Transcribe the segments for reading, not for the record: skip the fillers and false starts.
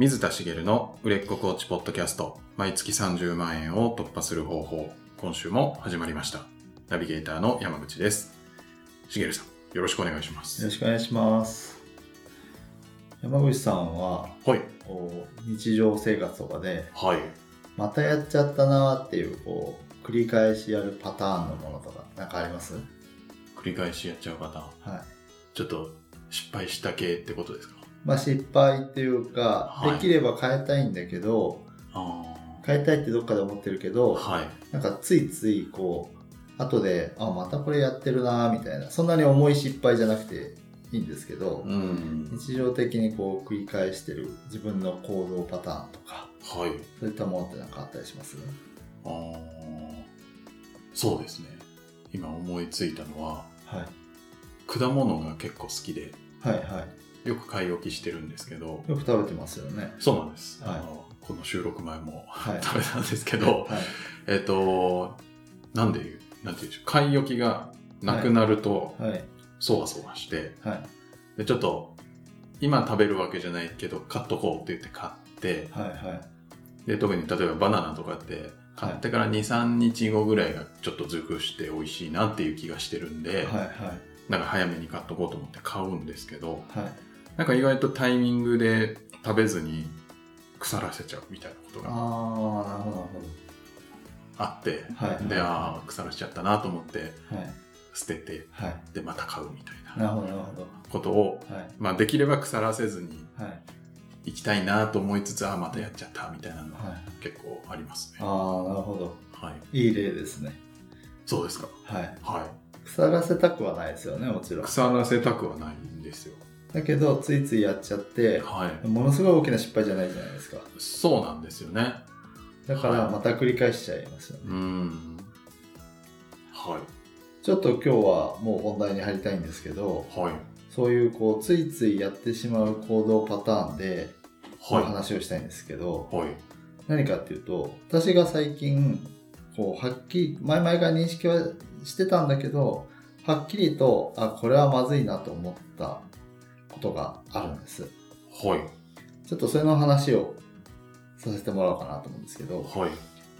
水田茂の売れっ子コーチポッドキャスト、毎月30万円を突破する方法、今週も始まりました。ナビゲーターの山口です。茂さん、よろしくお願いします。よろしくお願いします。山口さんは、はい、日常生活とかで、はい、またやっちゃったなっていう、繰り返しやるパターンのものとかなんかあります？繰り返しやっちゃうパターン、はい、ちょっと失敗した系ってことですか？まあ、失敗っていうか、はい、できれば変えたいんだけど、変えたいってどっかで思ってるけど、はい、なんかついつい後でまたこれやってるなみたいな、そんなに重い失敗じゃなくていいんですけど、うん、日常的に繰り返してる自分の行動パターンとか、はい、そういったものってなんかあったりしますね。そうですね。今思いついたのは、はい、果物が結構好きで、はいはい、よく買い置きしてるんですけど。よく食べてますよね。そうなんです、はい、この収録前も、はい、食べたんですけど、はい、なんていう買い置きがなくなると、はい、そわそわして、はい、でちょっと今食べるわけじゃないけど買っとこうって言って買って、はいはい、で特に例えばバナナとかって買ってから 2,3 日後ぐらいがちょっと熟して美味しいなっていう気がしてるんで、はいはい、なんか早めに買っとこうと思って買うんですけど、はい、なんか意外とタイミングで食べずに腐らせちゃうみたいなことがあって、で、腐らせちゃったなと思って捨てて、はい、でまた買うみたいなことを、まあ、できれば腐らせずにいきたいなと思いつつ、またやっちゃったみたいなのが結構ありますね。なるほど、はい、いい例ですね。そうですか、はいはい、腐らせたくはないですよね。もちろん腐らせたくはないんですよ。だけどついついやっちゃって、はい、ものすごい大きな失敗じゃないじゃないですか。そうなんですよね。だからまた繰り返しちゃいますよね、はい、はい、ちょっと今日はもう本題に入りたいんですけど、はい、そういうついついやってしまう行動パターンで、はい、話をしたいんですけど、はい、何かっていうと、私が最近はっきり前々から認識はしてたんだけど、はっきりとこれはまずいなと思ったことがあるんです、はい、ちょっとそれの話をさせてもらおうかなと思うんですけど、はい、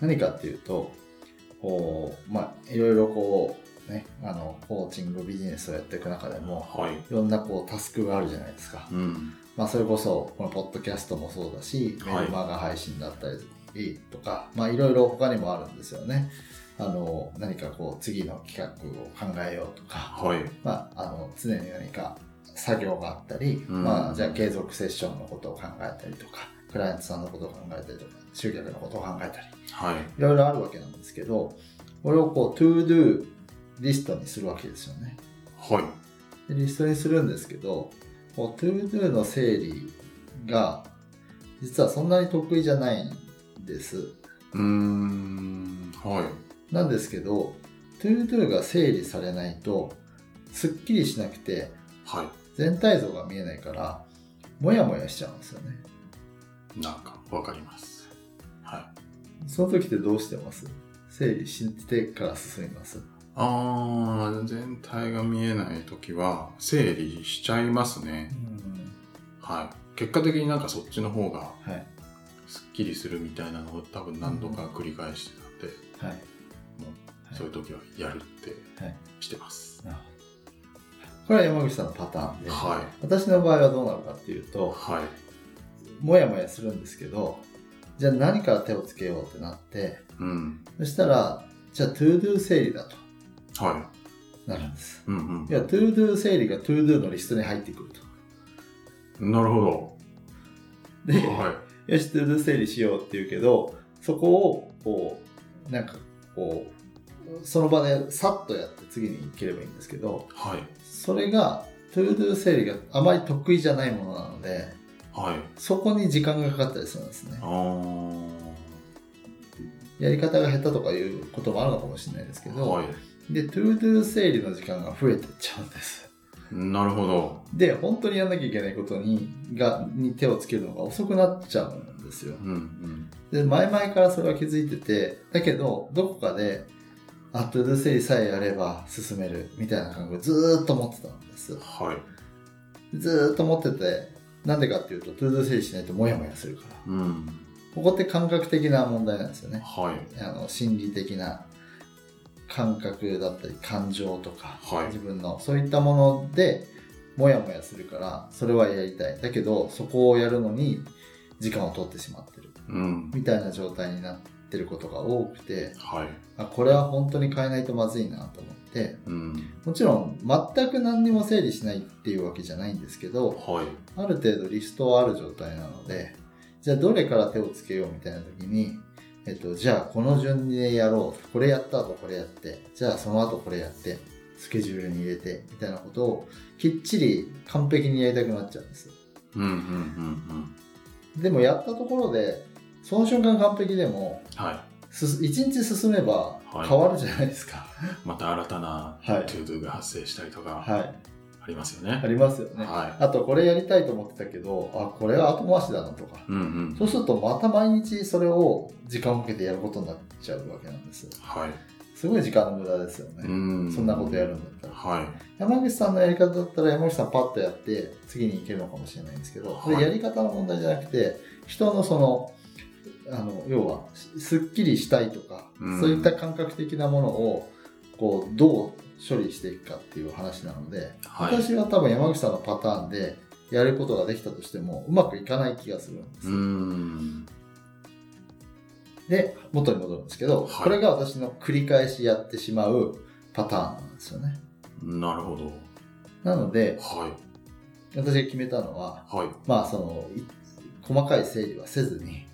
何かっていうと、いろいろコーチングビジネスをやっていく中でも、はい、いろんなタスクがあるじゃないですか、うん、まあ、それこそこのポッドキャストもそうだし、メルマガ配信だったりとか、はい、まあ、いろいろ他にもあるんですよね。何か次の企画を考えようとか、はい、まあ、常に何か作業があったり、まあ、じゃあ継続セッションのことを考えたりとか、クライアントさんのことを考えたりとか、集客のことを考えたり、はい、いろいろあるわけなんですけど、これをトゥードゥーリストにするわけですよね。はい。でリストにするんですけど、トゥードゥーの整理が実はそんなに得意じゃないんです。はい。なんですけど、トゥードゥーが整理されないとすっきりしなくて、はい、全体像が見えないからモヤモヤしちゃうんですよね。なんかわかります、はい、その時ってどうしてます？整理してから進みます？全体が見えない時は整理しちゃいますね、うん、はい、結果的になんかそっちの方がすっきりするみたいなのを多分何度か繰り返してたんで、うん、もうそういう時はやるってしてます、はいはい。これは山口さんのパターンで、はい、私の場合はどうなるかっていうと、はい、もやもやするんですけど、じゃあ何から手をつけようってなって、うん、そしたらじゃあトゥードゥー整理だと、はい、なるんです、うんうん、いやトゥードゥー整理がトゥードゥーのリストに入ってくると。なるほど。で、はい、よしトゥードゥー整理しようって言うけど、そこをなんかその場でさっとやって次に行ければいいんですけど、はい、それがトゥードゥー整理があまり得意じゃないものなので、はい、そこに時間がかかったりするんですね。やり方が下手とかいうこともあるのかもしれないですけど、はい、でトゥードゥー整理の時間が増えてっちゃうんです。なるほど。で本当にやんなきゃいけないことに手をつけるのが遅くなっちゃうんですよ、うんうん、で前々からそれは気づいてて、だけどどこかでトゥードゥー整理さえやれば進めるみたいな感覚をずーっと持ってたんです、はい、ずーっと持ってて、なんでかっていうとトゥードゥ整理しないとモヤモヤするから、うん、ここって感覚的な問題なんですよね、はい、心理的な感覚だったり感情とか、はい、自分のそういったものでモヤモヤするからそれはやりたいだけどそこをやるのに時間を取ってしまってる、うん、みたいな状態になってることが多くて、はい、あこれは本当に変えないとまずいなと思って、うん、もちろん全く何にも整理しないっていうわけじゃないんですけど、はい、ある程度リストはある状態なのでじゃあどれから手をつけようみたいな時にじゃあこの順でやろうこれやった後これやってじゃあその後これやってスケジュールに入れてみたいなことをきっちり完璧にやりたくなっちゃうんですよ、うんうんうんうん、でもやったところでその瞬間完璧でも、はい、一日進めば変わるじゃないですか、はい、また新たなトゥードゥが発生したりとかありますよね、はい、ありますよね、はい、あとこれやりたいと思ってたけどあこれは後回しだなとか、うんうん、そうするとまた毎日それを時間をかけてやることになっちゃうわけなんですよ、はいすごい時間の無駄ですよね。そんなことやるんだったら、はい、山口さんのやり方だったら山口さんパッとやって次に行けるのかもしれないんですけど、はい、やり方の問題じゃなくて人のその、要はすっきりしたいとかそういった感覚的なものをこうどう処理していくかっていう話なので、はい、私は多分山口さんのパターンでやることができたとしてもうまくいかない気がするんです。で元に戻るんですけど、はい、これが私の繰り返しやってしまうパターンなんですよね。なるほど。なので、はい、私が決めたのは、はい、細かい整理はせずに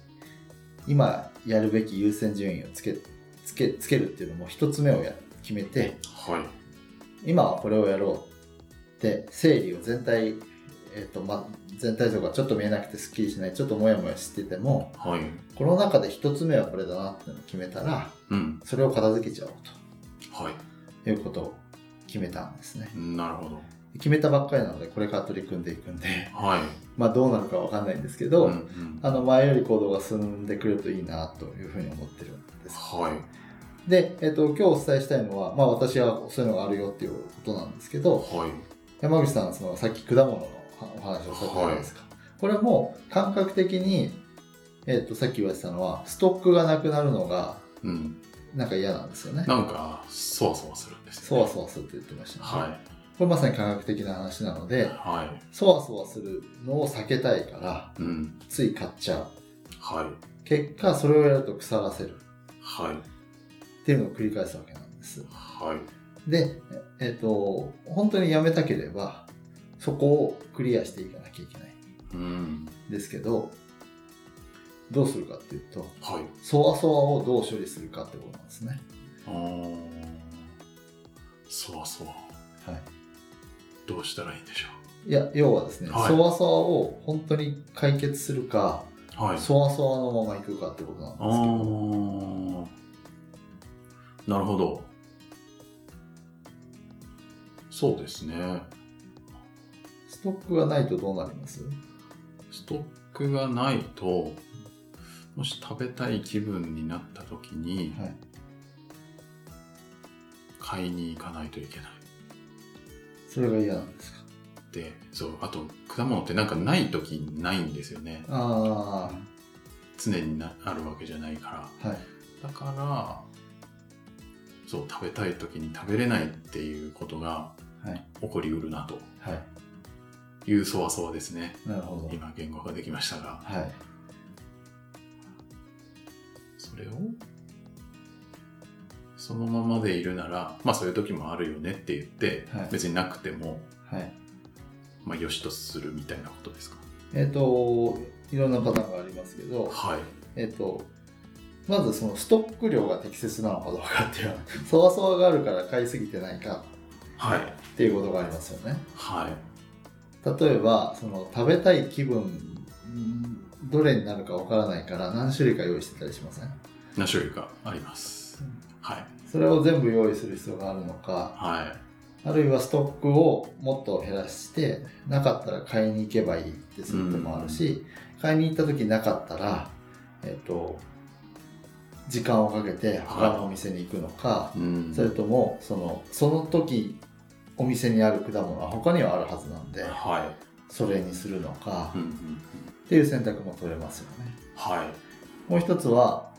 今やるべき優先順位をつけるっていうのも一つ目を決めて、はい、今はこれをやろうって整理を全体、全体像がちょっと見えなくてすっきりしないちょっとモヤモヤしてても、はい、この中で一つ目はこれだなってのを決めたら、うん、それを片付けちゃおうと、はい、いうことを決めたんですね。なるほど。決めたばっかりなのでこれから取り組んでいくんで、はい、まあどうなるかわかんないんですけど、うんうん、前より行動が進んでくるといいなというふうに思ってるんです、はい、で、今日お伝えしたいのは、まあ、私はそういうのがあるよっていうことなんですけど、はい、山口さんさっき果物のお話をされたじゃないですか、はい、これも感覚的に、さっき言われてたのはストックがなくなるのが、うん、なんか嫌なんですよね。なんかそわそわするんですよね。そわそわするって言ってましたね、はい、これまさに感覚的な話なので、はい、そわそわするのを避けたいから、うん、つい買っちゃう、はい、結果それをやると腐らせる、はい、っていうのを繰り返すわけなんです、はい、で、本当にやめたければそこをクリアしていかなきゃいけないんですけど、うん、どうするかっていうと、はい、そわそわをどう処理するかってことなんですね。そわそわ、はい、どうしたらいいんでしょう。いや要はですね、はい、そわそわを本当に解決するか、はい、そわそわのままいくかってことなんですけど。なるほど。そうですね。ストックがないとどうなります？ストックがないと、もし食べたい気分になった時に、はい、買いに行かないといけない。それが嫌なんですか？で、そう、あと果物ってなんかない時ないんですよね。ああ、常にあるわけじゃないから、はい、だからそう食べたい時に食べれないっていうことが起こりうるなと。はいはいいうそわそわですね。なるほど。今言語ができましたが、はい、それをそのままでいるなら、まあそういう時もあるよねって言って、はい、別になくても、はい、まあ良しとするみたいなことですか。いろんなパターンがありますけど、はい、まずそのストック量が適切なのかどうかっていうそわそわがあるから買いすぎてないか、はい、っていうことがありますよね。はい。例えばその食べたい気分どれになるかわからないから何種類か用意してたりしません？何種類かあります、うんはい、それを全部用意する必要があるのか、はい、あるいはストックをもっと減らしてなかったら買いに行けばいいってすることもあるし、うん、買いに行った時なかったら、時間をかけて他のお店に行くのか、はいうん、それともその時お店にある果物は他にはあるはずなんで、はそれにするのかっていう選択も取れますよね。はい。もう一つは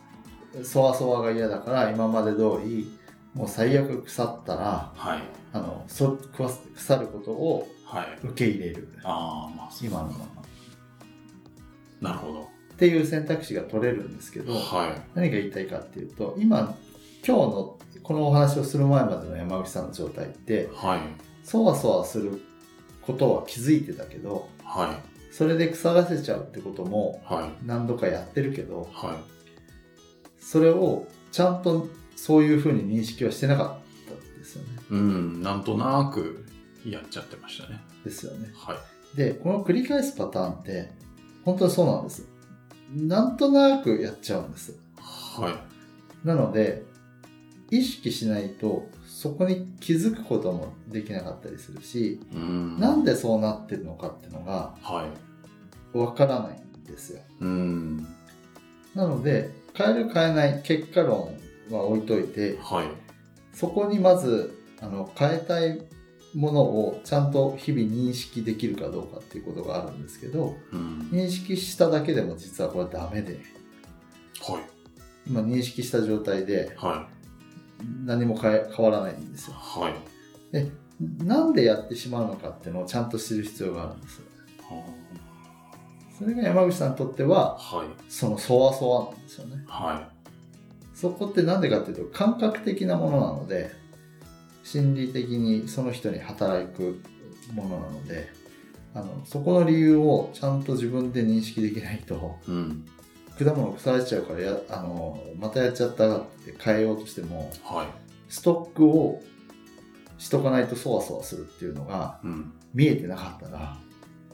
そわそわが嫌だから今まで通りもう最悪腐ったら、はい、腐ることを受け入れる、はい、あ、まあそう今のまま、なるほどっていう選択肢が取れるんですけど、はい、何が言いたいかっていうと今日のこのお話をする前までの山口さんの状態って、はい、そわそわすることは気づいてたけど、はい、それで腐らせちゃうってことも何度かやってるけど、はい、それをちゃんとそういうふうに認識はしてなかったんですよね。うん、なんとなくやっちゃってましたね。ですよね。はい。で、この繰り返すパターンって本当にそうなんです。なんとなくやっちゃうんです。はい。なので意識しないとそこに気づくこともできなかったりするし、なんでそうなってるのかっていうのがわからないんですよ。うん。なので変える変えない結果論は置いといて、はい、そこにまず変えたいものをちゃんと日々認識できるかどうかっていうことがあるんですけど、うん、認識しただけでも実はこれダメで、はい、今認識した状態で何も変わらないんですよ、はい、でなんでやってしまうのかっていうのをちゃんと知る必要があるんですよ、はい、それが山口さんにとっては、はい、そのそわそわなんですよね、はい、そこってなんでかっていうと感覚的なものなので心理的にその人に働くものなのでそこの理由をちゃんと自分で認識できないと、うん、果物腐られちゃうからまたやっちゃったって変えようとしても、はい、ストックをしとかないとそわそわするっていうのが見えてなかったら、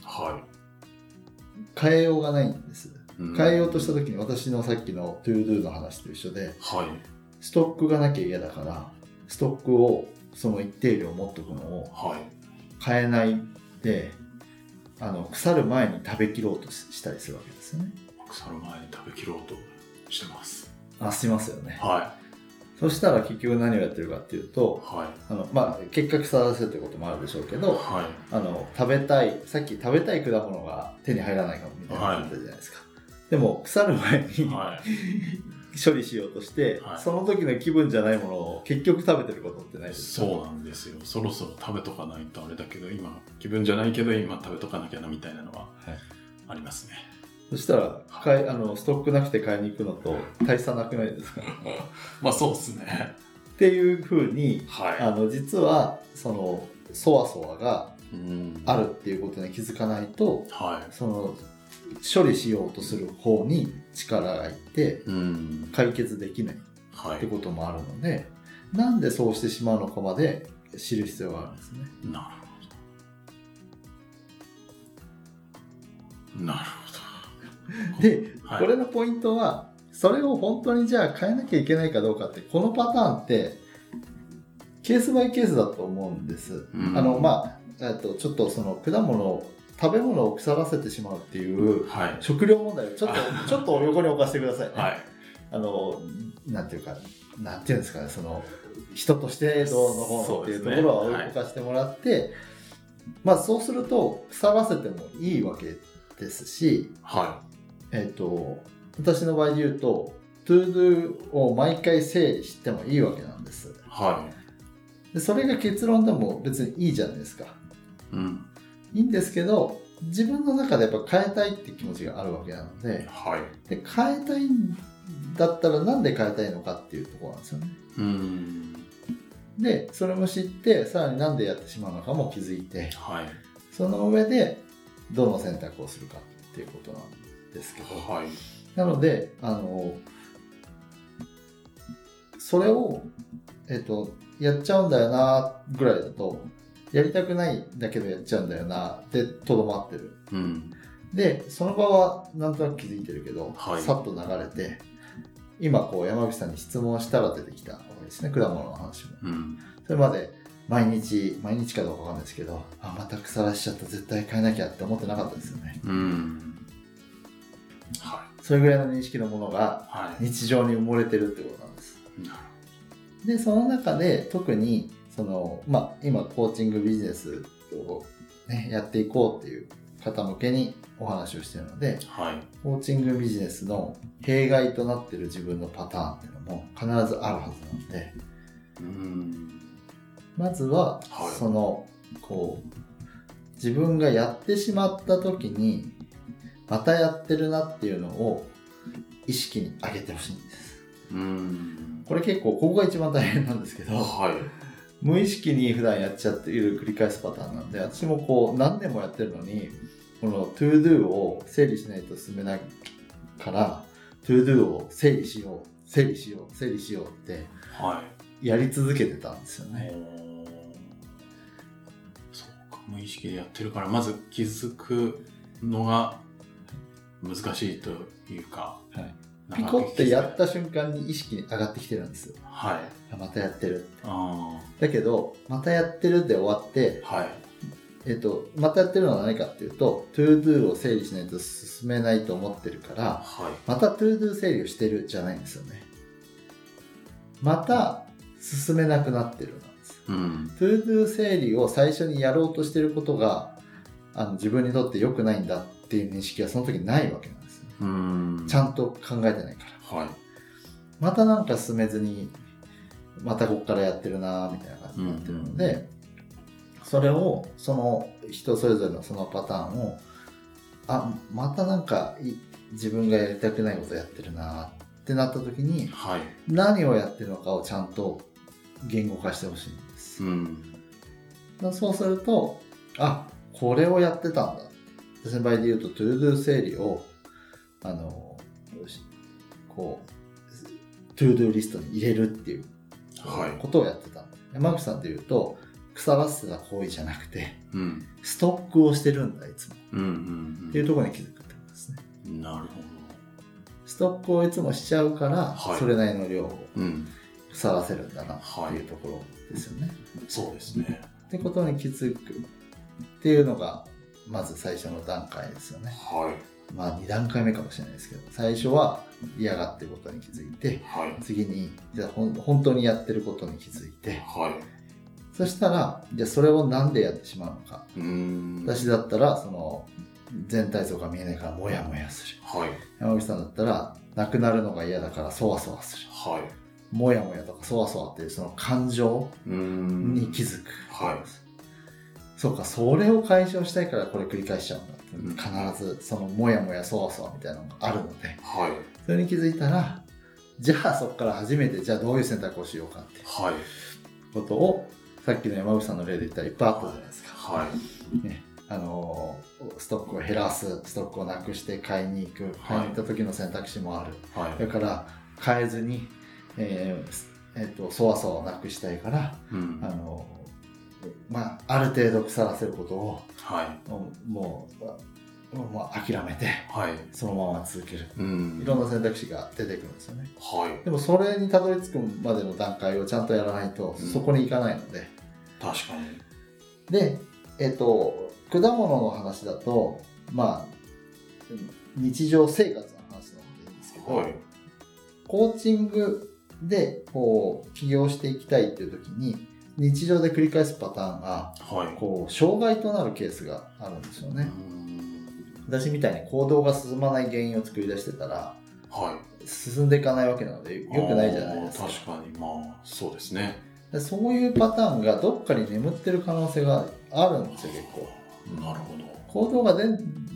はい、変えようがないんです、うん、変えようとした時に私のさっきの To Do の話と一緒で、はい、ストックがなきゃ嫌だからストックをその一定量持っておくのを変えないで、はい、腐る前に食べきろうとしたりするわけですよね。腐る前に食べきろうとしてます。しますよね。はい。そしたら結局何をやってるかっていうと、はい、結果腐らせるということもあるでしょうけど、はい、さっき食べたい果物が手に入らないかもみたいなことだったじゃないですか。はい、でも腐る前に、はい。処理しようとして、はい、その時の気分じゃないものを結局食べてることってないですか。そうなんですよ。そろそろ食べとかないとあれだけど今気分じゃないけど今食べとかなきゃなみたいなのはありますね、はい、そしたら、はい、ストックなくて買いに行くのと大差なくないですかまあそうっすねっていう風に、はい、実はそわそわがあるっていうことに気づかないと、はい、処理しようとする方に力がいって解決できないってこともあるので、はい、なんでそうしてしまうのかまで知る必要があるんですね。なるほど。なるほど。で、はい、これのポイントはそれを本当にじゃあ変えなきゃいけないかどうかってこのパターンってケースバイケースだと思うんです。うん、ちょっと果物を食べ物を腐らせてしまうっていう、はい、食料問題をちょっと横に置かせてくださいね、はい、なんていうんですかね人としてどうの方のっていうところは置かせてもらって、はい、そうすると腐らせてもいいわけですし、はい私の場合で言うと To Do を毎回整理してもいいわけなんです、はい、でそれが結論でも別にいいじゃないですか、うんいいんですけど自分の中でやっぱ変えたいって気持ちがあるわけなので、はい、で変えたいんだったらなんで変えたいのかっていうところなんですよね。うんでそれも知ってさらになんでやってしまうのかも気づいて、はい、その上でどの選択をするかっていうことなんですけど、はい、なのでそれを、やっちゃうんだよなぐらいだとやりたくないんだけどやっちゃうんだよなでとどまってる、うん、でその場はなんとなく気づいてるけど、はい、さっと流れて今こう山口さんに質問したら出てきたわけですね果物の話も、うん、それまで毎日かどうかわかんないですけどまた腐らしちゃった絶対変えなきゃって思ってなかったですよね、うんはい、それぐらいの認識のものが日常に埋もれてるってことなんです、はい、でその中で特に今コーチングビジネスを、ね、やっていこうっていう方向けにお話をしているので、はい、コーチングビジネスの弊害となっている自分のパターンっていうのも必ずあるはずなので、まずは、はい、そのこう自分がやってしまった時にまたやってるなっていうのを意識に上げてほしいんです。これ結構ここが一番大変なんですけど、はい、無意識に普段やっちゃっている繰り返すパターンなんで、私もこう何年もやってるのにこの ToDo を整理しないと進めないから ToDo を整理しよう整理しよう整理しようってやり続けてたんですよね、はい、そうか、無意識でやってるからまず気づくのが難しいというか、はい、ピコってやった瞬間に意識に上がってきてるんですよ、はい、またやってるって。あ、だけどまたやってるで終わって、はい、またやってるのは何かっていうと ToDo を整理しないと進めないと思ってるから、はい、また ToDo 整理をしてるじゃないんですよね。また進めなくなってるんです、うん、ToDo 整理を最初にやろうとしてることが自分にとって良くないんだっていう認識はその時ないわけなんですよ。ちゃんと考えてないから、はい、またなんか進めずにまたこっからやってるなみたいな感じになってるので、それをその人それぞれのそのパターンをまたなんか自分がやりたくないことやってるなってなった時に、はい、何をやってるのかをちゃんと言語化してほしいんです、そうするとこれをやってたんだ。私の場合で言うと ToDo 整理をこう ToDo リストに入れるっていうことをやってた、はい、山口さんで言うと腐らせた行為じゃなくて、ストックをしてるんだいつも、っていうところに気づくってことですね。なるほど。ストックをいつもしちゃうから、はい、それなりの量を腐らせるんだなっていうところですよね、はい、そうですねってことに気づくっていうのがまず最初の段階ですよね、はい、2段階目かもしれないですけど、最初は嫌がってることに気づいて、はい、次にじゃあ本当にやってることに気づいて、はい、そしたらじゃあそれをなんでやってしまうのか。私だったらその全体像が見えないからモヤモヤする、はい、山口さんだったらなくなるのが嫌だからそわそわする、はい、モヤモヤとかそわそわっていうその感情に気づく、はい、そうか、それを解消したいからこれ繰り返しちゃうんだ、必ずそのモヤモヤそわそわみたいなのがあるので、はい、それに気づいたらじゃあそこから初めてじゃあどういう選択をしようかっていうことを、さっきの山口さんの例で言ったらいっぱいあったじゃないですか、はいね、ストックを減らす、ストックをなくして買いに行く、買いに行った時の選択肢もある、はい、だから買えずに、そわそわなくしたいから、ある程度腐らせることを、はい、もう諦めて、はい、そのまま続ける、いろんな選択肢が出てくるんですよね、はい、でもそれにたどり着くまでの段階をちゃんとやらないとそこに行かないので、確かに。で、果物の話だと、日常生活の話なんでいいんですけど、はい、コーチングでこう起業していきたいっていう時に日常で繰り返すパターンが、はい、こう障害となるケースがあるんですよね。私みたいに行動が進まない原因を作り出してたら、はい、進んでいかないわけなので良くないじゃないですか。確かに、そうですね。そういうパターンがどっかに眠ってる可能性があるんですよ、結構。なるほど。行動が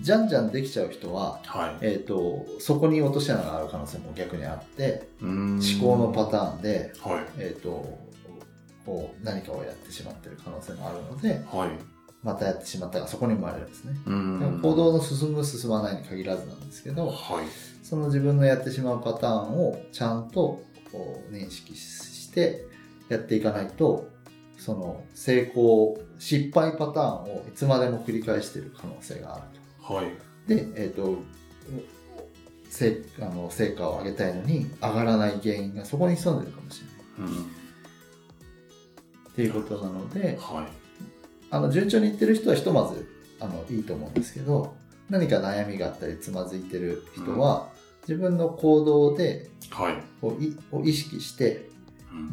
じゃんじゃんできちゃう人は、はい、そこに落とし穴がある可能性も逆にあって、思考のパターンで、はい、何かをやってしまっている可能性もあるので、はい、またやってしまったらそこに生まれるんですね。でも行動の進む進まないに限らずなんですけど、はい、その自分のやってしまうパターンをちゃんと認識してやっていかないと、その成功失敗パターンをいつまでも繰り返している可能性があると、はい、で、成果を上げたいのに上がらない原因がそこに潜んでるかもしれない、っていうことなので、はい、順調にいってる人はひとまずいいと思うんですけど、何か悩みがあったりつまずいてる人は、自分の行動で、を意識して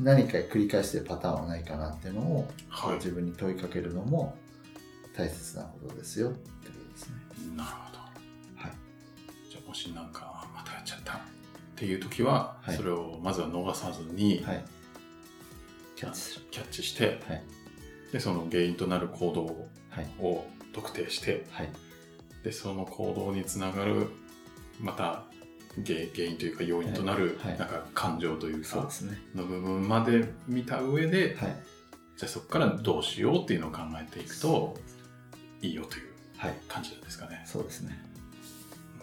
何か繰り返してるパターンはないかなっていうのを、自分に問いかけるのも大切なことですよっていうですね。なるほど。はい。じゃあもしなんかまたやっちゃったっていう時は、はい、それをまずは逃さずに、はい、キャッチして、はい、でその原因となる行動を特定して、はい、でその行動につながるまた原因というか要因となるなんか感情というかの部分まで見た上で、はい、じゃあそこからどうしようっていうのを考えていくといいよという感じですかね、はい、そうですね。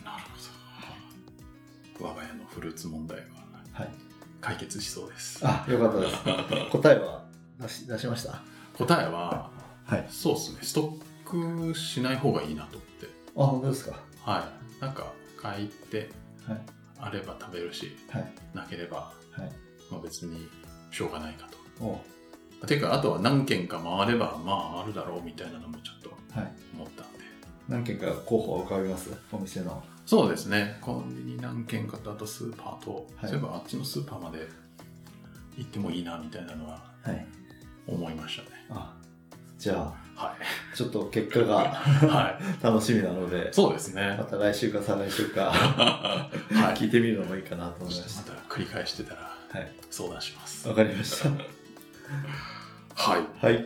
なるほど、はい、我が家のフルーツ問題は解決しそうです、はい、あ、よかったです答えは出しました。答えは、はい、そうですね、ストックしない方がいいなと思って。あ、本当ですか。はい、なんか買いってはい、あれば食べるし、はい、なければ、はいまあ、別にしょうがないかと。おうていうかあとは何軒か回ればまああるだろうみたいなのもちょっと思ったんで、はい、何軒か候補は浮かびますお店の。そうですね、コンビニ何軒かとあとスーパーと、はい、そういえばあっちのスーパーまで行ってもいいなみたいなのは思いましたね、はい、あ、じゃあ、はい、ちょっと結果が、はい、楽しみなので、そうですね、また来週か再来週か聞いてみるのもいいかなと思いました。また繰り返してたら相談します。わ、はい、かりましたはい、はい、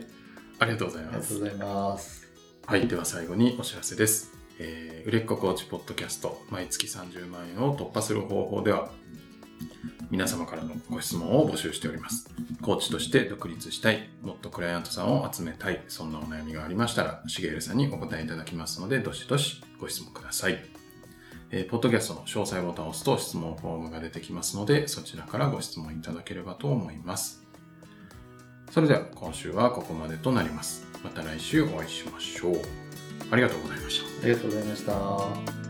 ありがとうございます。ありがとうございます。はい、では最後にお知らせです。売れっ子コーチポッドキャスト、毎月30万円を突破する方法では皆様からのご質問を募集しております。コーチとして独立したい、もっとクライアントさんを集めたい、そんなお悩みがありましたらしげるさんにお答えいただきますので、どしどしご質問ください。ポッドキャストの詳細ボタンを押すと質問フォームが出てきますので、そちらからご質問いただければと思います。それでは今週はここまでとなります。また来週お会いしましょう。ありがとうございました。ありがとうございました。